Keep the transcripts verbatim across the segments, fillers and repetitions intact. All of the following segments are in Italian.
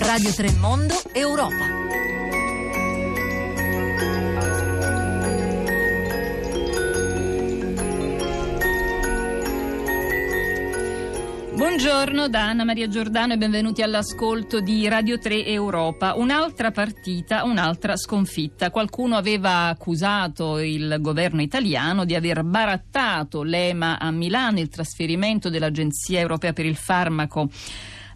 Radio tre Mondo Europa. Buongiorno da Anna Maria Giordano e benvenuti all'ascolto di Radio tre Europa. Un'altra partita, un'altra sconfitta. Qualcuno aveva accusato il governo italiano di aver barattato l'EMA a Milano, il trasferimento dell'Agenzia Europea per il Farmaco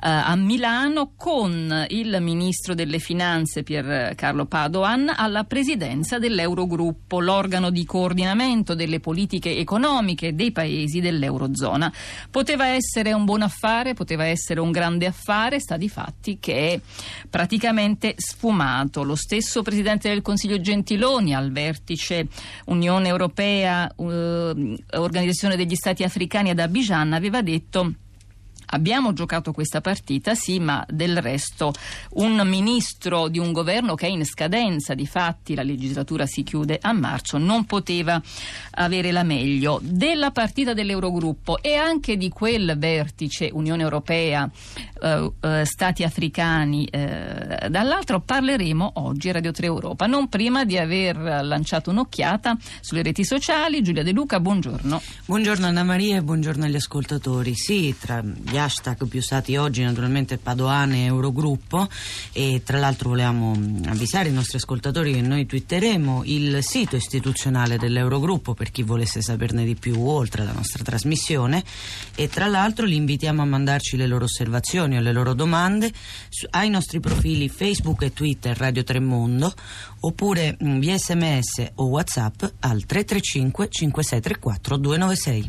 a Milano, con il ministro delle Finanze Pier Carlo Padoan alla presidenza dell'Eurogruppo, l'organo di coordinamento delle politiche economiche dei paesi dell'Eurozona. Poteva essere un buon affare, poteva essere un grande affare, sta di fatti che è praticamente sfumato. Lo stesso presidente del Consiglio Gentiloni al vertice Unione Europea, eh, Organizzazione degli Stati Africani ad Abidjan, aveva detto: abbiamo giocato questa partita, sì, ma del resto un ministro di un governo che è in scadenza, di fatti la legislatura si chiude a marzo, non poteva avere la meglio. Della partita dell'Eurogruppo e anche di quel vertice Unione Europea, eh, eh, Stati Africani, eh, dall'altro parleremo oggi a Radio tre Europa, non prima di aver lanciato un'occhiata sulle reti sociali. Giulia De Luca, buongiorno. Buongiorno Anna Maria e buongiorno agli ascoltatori. Sì, tra gli hashtag più usati oggi naturalmente Padoan e Eurogruppo, e tra l'altro volevamo avvisare i nostri ascoltatori che noi twitteremo il sito istituzionale dell'Eurogruppo per chi volesse saperne di più oltre la nostra trasmissione, e tra l'altro li invitiamo a mandarci le loro osservazioni o le loro domande ai nostri profili Facebook e Twitter Radio tre Mondo, oppure via sms o WhatsApp al tre tre cinque cinque sei tre quattro due nove sei.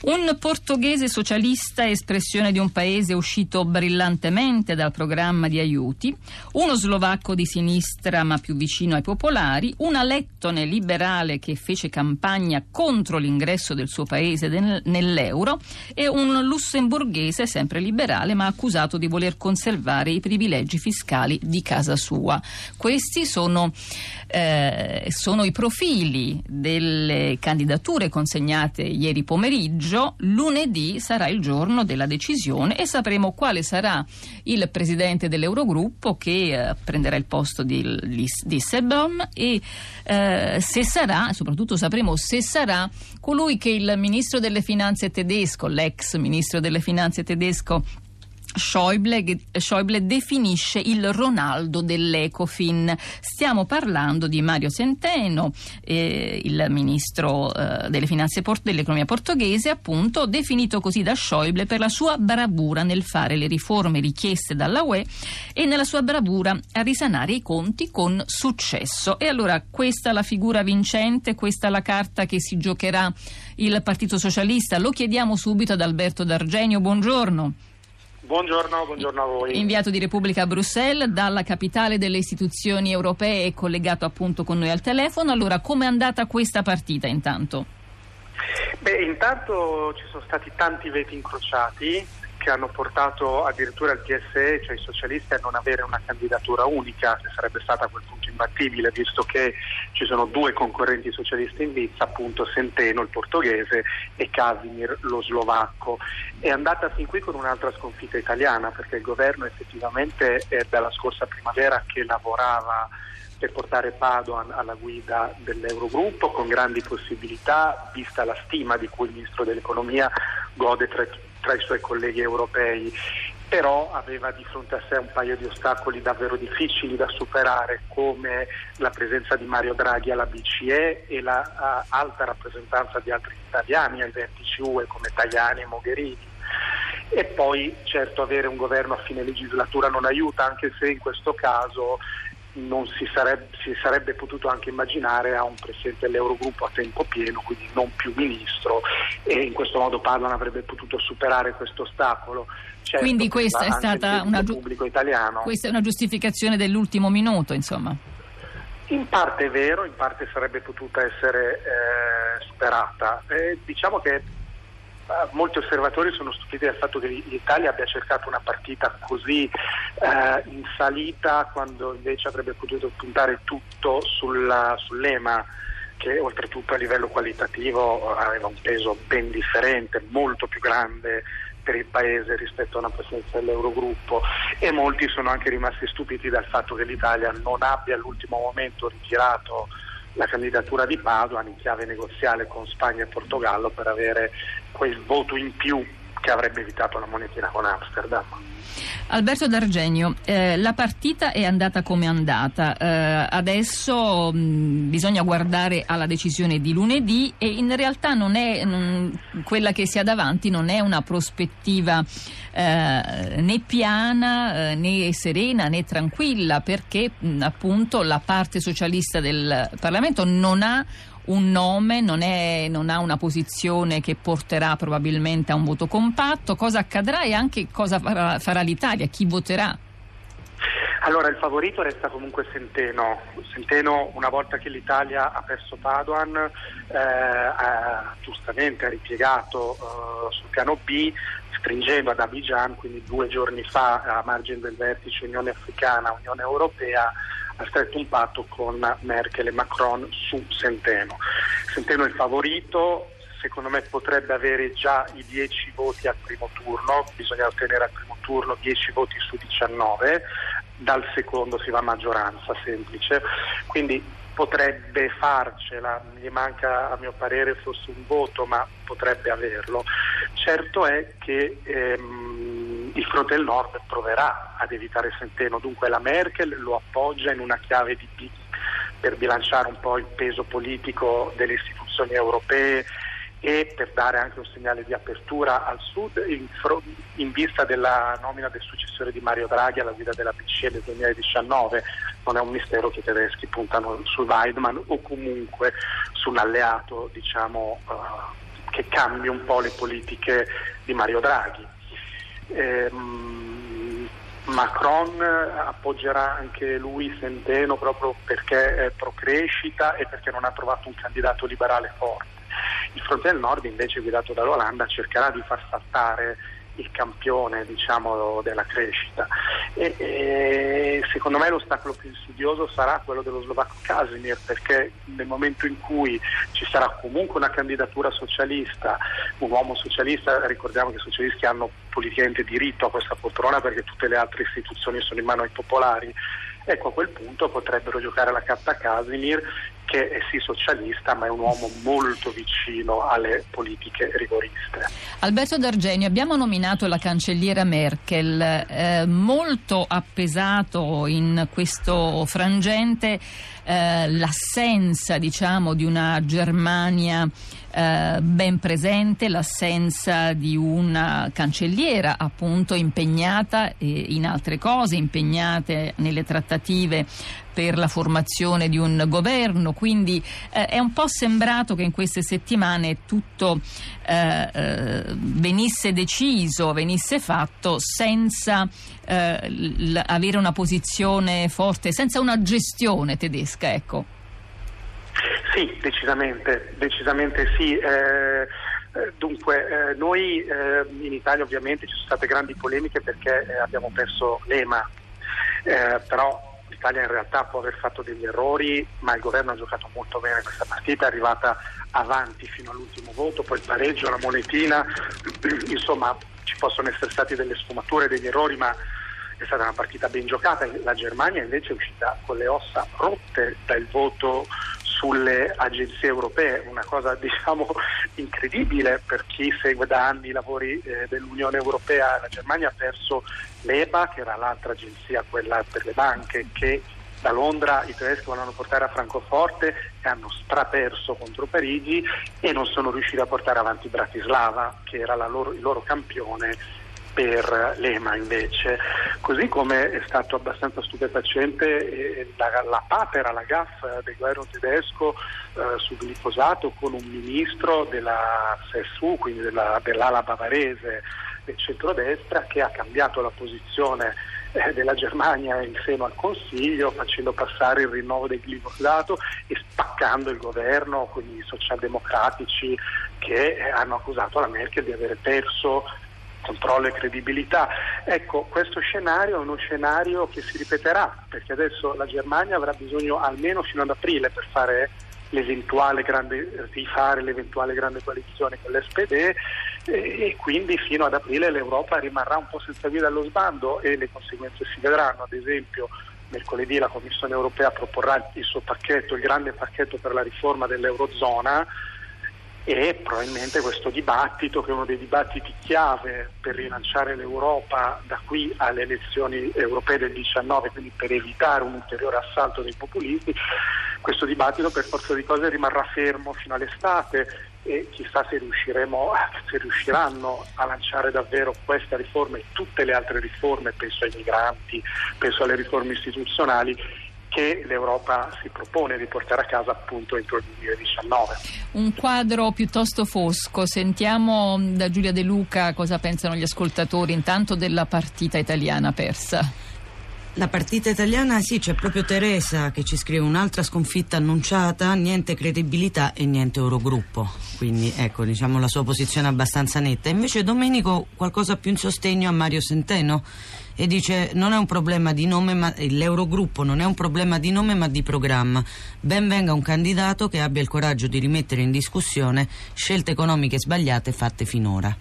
Un portoghese socialista, espressione di un paese uscito brillantemente dal programma di aiuti, uno slovacco di sinistra ma più vicino ai popolari, una lettone liberale che fece campagna contro l'ingresso del suo paese nel, nell'euro e un lussemburghese sempre liberale ma accusato di voler conservare i privilegi fiscali di casa sua. Questi sono, eh, sono i profili delle candidature consegnate ieri pomeriggio. Lunedì sarà il giorno della decisione e sapremo quale sarà il presidente dell'Eurogruppo che eh, prenderà il posto di, di Disselbaum e eh, se sarà, soprattutto sapremo se sarà colui che il ministro delle Finanze tedesco, l'ex ministro delle Finanze tedesco Schäuble, Schäuble definisce il Ronaldo dell'Ecofin. Stiamo parlando di Mario Centeno, eh, il ministro eh, delle finanze port- dell'economia portoghese, appunto definito così da Schäuble per la sua bravura nel fare le riforme richieste dalla U E e nella sua bravura a risanare i conti con successo. E allora questa è la figura vincente, questa è la carta che si giocherà il Partito Socialista. Lo chiediamo subito ad Alberto D'Argenio, buongiorno. Buongiorno, buongiorno a voi. Inviato di Repubblica a Bruxelles, dalla capitale delle istituzioni europee, è collegato appunto con noi al telefono. Allora, com'è andata questa partita intanto? Beh, intanto ci sono stati tanti veti incrociati che hanno portato addirittura il P S E, cioè i socialisti, a non avere una candidatura unica, che sarebbe stata a quel punto imbattibile, visto che ci sono due concorrenti socialisti in lizza, appunto Centeno, il portoghese, e Kažimír, lo slovacco. È andata fin qui con un'altra sconfitta italiana, perché il governo effettivamente è dalla scorsa primavera che lavorava per portare Padoan alla guida dell'Eurogruppo, con grandi possibilità, vista la stima di cui il ministro dell'economia gode tra tutti tra i suoi colleghi europei, però aveva di fronte a sé un paio di ostacoli davvero difficili da superare, come la presenza di Mario Draghi alla B C E e la uh, alta rappresentanza di altri italiani ai vertici U E come Tajani e Mogherini. E poi certo avere un governo a fine legislatura non aiuta, anche se in questo caso non si sarebbe, si sarebbe potuto anche immaginare a un presidente dell'Eurogruppo a tempo pieno, quindi non più ministro, e in questo modo Padoan avrebbe potuto superare questo ostacolo. Certo, quindi questa è stata una, giu- questa è una giustificazione dell'ultimo minuto, insomma. In parte è vero, in parte sarebbe potuta essere eh, superata. Eh, diciamo che molti osservatori sono stupiti dal fatto che l'Italia abbia cercato una partita così eh, in salita, quando invece avrebbe potuto puntare tutto sulla, sull'E M A, che oltretutto a livello qualitativo aveva un peso ben differente, molto più grande per il Paese rispetto a una presenza dell'Eurogruppo, e molti sono anche rimasti stupiti dal fatto che l'Italia non abbia all'ultimo momento ritirato la candidatura di Padoan in chiave negoziale con Spagna e Portogallo per avere quel voto in più che avrebbe evitato la monetina con Amsterdam. Alberto D'Argenio, eh, la partita è andata come è andata, eh, adesso mh, bisogna guardare alla decisione di lunedì, e in realtà non è mh, quella che si ha davanti non è una prospettiva eh, né piana eh, né serena né tranquilla, perché mh, appunto la parte socialista del Parlamento non ha un nome, non, è, non ha una posizione che porterà probabilmente a un voto compatto. Cosa accadrà e anche cosa farà, farà l'Italia? Chi voterà? Allora, il favorito resta comunque Centeno. Centeno, una volta che l'Italia ha perso Padoan, eh, ha, giustamente ha ripiegato eh, sul piano B, stringendo ad Abidjan, quindi due giorni fa, a margine del vertice Unione Africana, Unione Europea, ha stretto un patto con Merkel e Macron su Centeno. Centeno è il favorito, secondo me potrebbe avere già i dieci voti al primo turno, bisogna ottenere al primo turno dieci voti su diciannove, dal secondo si va a maggioranza semplice, quindi potrebbe farcela, gli manca a mio parere forse un voto, ma potrebbe averlo. Certo è che ehm, il fronte del nord proverà ad evitare Centeno, dunque la Merkel lo appoggia in una chiave di P per bilanciare un po' il peso politico delle istituzioni europee e per dare anche un segnale di apertura al sud in, fr- in vista della nomina del successore di Mario Draghi alla guida della B C E del duemiladiciannove. Non è un mistero che i tedeschi puntano su Weidmann o comunque su un alleato, diciamo, uh, che cambi un po' le politiche di Mario Draghi. Eh, Macron appoggerà anche lui Centeno proprio perché è pro crescita e perché non ha trovato un candidato liberale forte. Il fronte del nord invece, guidato dall'Olanda, cercherà di far saltare il campione, diciamo, della crescita, e, e secondo me l'ostacolo più insidioso sarà quello dello slovacco Kažimír, perché nel momento in cui ci sarà comunque una candidatura socialista, un uomo socialista, ricordiamo che i socialisti hanno politicamente diritto a questa poltrona perché tutte le altre istituzioni sono in mano ai popolari, ecco, a quel punto potrebbero giocare la carta Kažimír, che è sì socialista ma è un uomo molto vicino alle politiche rigoriste. Alberto D'Argenio, abbiamo nominato la cancelliera Merkel, eh, molto appesato in questo frangente eh, l'assenza, diciamo, di una Germania eh, ben presente, l'assenza di una cancelliera appunto impegnata eh, in altre cose, impegnate nelle trattative per la formazione di un governo, quindi eh, è un po' sembrato che in queste settimane tutto eh, eh, venisse deciso, venisse fatto senza eh, l- avere una posizione forte, senza una gestione tedesca, ecco. Sì, decisamente, decisamente sì. Eh... Dunque, eh, noi eh, in Italia ovviamente ci sono state grandi polemiche perché eh, abbiamo perso l'E M A, eh, però l'Italia in realtà può aver fatto degli errori, ma il governo ha giocato molto bene questa partita, è arrivata avanti fino all'ultimo voto, poi il pareggio, la monetina, insomma ci possono essere stati delle sfumature, degli errori, ma è stata una partita ben giocata. La Germania invece è uscita con le ossa rotte dal voto sulle agenzie europee, una cosa, diciamo, incredibile per chi segue da anni i lavori eh, dell'Unione Europea. La Germania ha perso l'E B A, che era l'altra agenzia, quella per le banche, che da Londra i tedeschi volevano portare a Francoforte e hanno straperso contro Parigi, e non sono riusciti a portare avanti Bratislava, che era la loro, il loro campione per l'E M A invece. Così come è stato abbastanza stupefacente la, la papera, la gaffa del governo tedesco eh, sul glifosato, con un ministro della C S U, quindi della, dell'ala bavarese del centrodestra, che ha cambiato la posizione eh, della Germania in seno al Consiglio, facendo passare il rinnovo del glifosato e spaccando il governo con i socialdemocratici che hanno accusato la Merkel di avere perso controllo e credibilità. Ecco, questo scenario è uno scenario che si ripeterà, perché adesso la Germania avrà bisogno almeno fino ad aprile per fare l'eventuale grande rifare l'eventuale grande coalizione con l'S P D, e, e quindi fino ad aprile l'Europa rimarrà un po' senza via dallo sbando e le conseguenze si vedranno. Ad esempio, mercoledì la Commissione europea proporrà il suo pacchetto, il grande pacchetto per la riforma dell'Eurozona, e probabilmente questo dibattito, che è uno dei dibattiti chiave per rilanciare l'Europa da qui alle elezioni europee del diciannove, quindi per evitare un ulteriore assalto dei populisti, questo dibattito per forza di cose rimarrà fermo fino all'estate, e chissà se riusciremo, se riusciranno a lanciare davvero questa riforma e tutte le altre riforme, penso ai migranti, penso alle riforme istituzionali, che l'Europa si propone di portare a casa appunto entro il duemiladiciannove. Un quadro piuttosto fosco. Sentiamo da Giulia De Luca cosa pensano gli ascoltatori intanto della partita italiana persa. La partita italiana, sì, c'è proprio Teresa che ci scrive: un'altra sconfitta annunciata, niente credibilità e niente Eurogruppo. Quindi ecco, diciamo, la sua posizione è abbastanza netta. Invece Domenico qualcosa più in sostegno a Mario Centeno, e dice: non è un problema di nome, ma l'Eurogruppo non è un problema di nome ma di programma. Ben venga un candidato che abbia il coraggio di rimettere in discussione scelte economiche sbagliate fatte finora.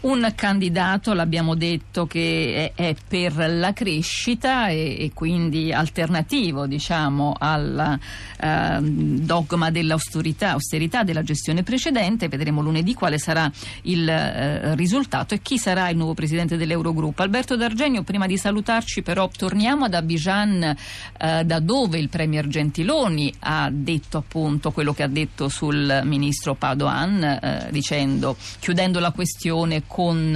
Un candidato, l'abbiamo detto, che è, è per la crescita e quindi alternativo, diciamo, al eh, dogma dell'austerità austerità della gestione precedente. Vedremo lunedì quale sarà il eh, risultato e chi sarà il nuovo presidente dell'Eurogruppo. Alberto D'Argenio, prima di salutarci però torniamo ad Abidjan, eh, da dove il premier Gentiloni ha detto appunto quello che ha detto sul ministro Padoan, eh, dicendo, chiudendo la questione con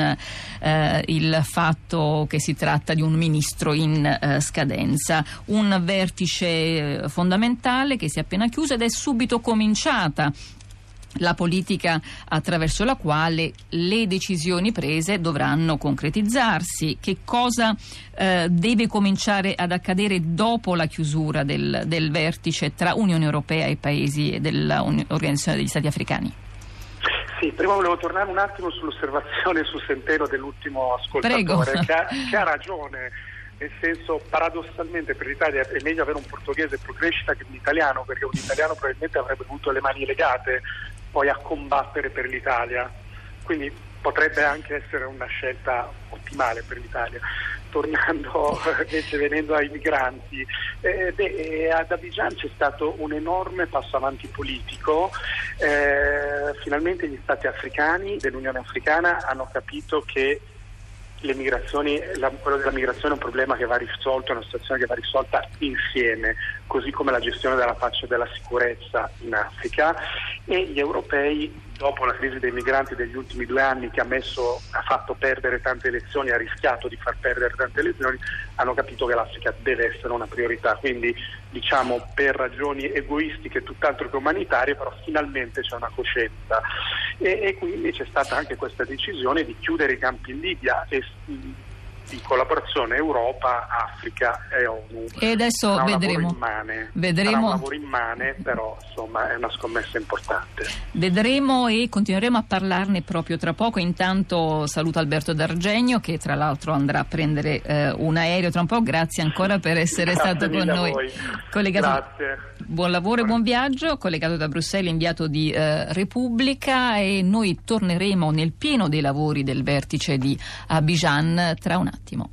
eh, il fatto che si tratta di un ministro in scadenza. Un vertice fondamentale che si è appena chiuso ed è subito cominciata la politica attraverso la quale le decisioni prese dovranno concretizzarsi. Che cosa eh, deve cominciare ad accadere dopo la chiusura del, del vertice tra Unione Europea e paesi dell'Organizzazione degli Stati Africani? Sì, prima volevo tornare un attimo sull'osservazione su Centeno dell'ultimo ascoltatore, che ha, che ha ragione. Nel senso, paradossalmente per l'Italia è meglio avere un portoghese pro crescita che un italiano, perché un italiano probabilmente avrebbe avuto le mani legate poi a combattere per l'Italia, quindi potrebbe anche essere una scelta ottimale per l'Italia. Tornando invece, venendo ai migranti, eh, beh, ad Abidjan c'è stato un enorme passo avanti politico. Eh, finalmente gli stati africani dell'Unione Africana hanno capito che le migrazioni, la, quello della migrazione è un problema che va risolto, è una situazione che va risolta insieme, così come la gestione della pace e della sicurezza in Africa. E gli europei, dopo la crisi dei migranti degli ultimi due anni, che ha messo, ha fatto perdere tante elezioni, ha rischiato di far perdere tante elezioni, hanno capito che l'Africa deve essere una priorità. Quindi, diciamo, per ragioni egoistiche tutt'altro che umanitarie, però finalmente c'è una coscienza. E, e quindi c'è stata anche questa decisione di chiudere i campi in Libia e in collaborazione Europa, Africa e ONU. E adesso sarà vedremo. Immane, vedremo. Sarà un lavoro immane, però insomma è una scommessa importante. Vedremo e continueremo a parlarne proprio tra poco. Intanto saluto Alberto D'Argenio, che tra l'altro andrà a prendere eh, un aereo tra un po'. Grazie ancora per essere stato con noi. Collegato... Grazie. Buon lavoro e buon viaggio. Collegato da Bruxelles, inviato di eh, Repubblica, e noi torneremo nel pieno dei lavori del vertice di Abidjan tra un attimo.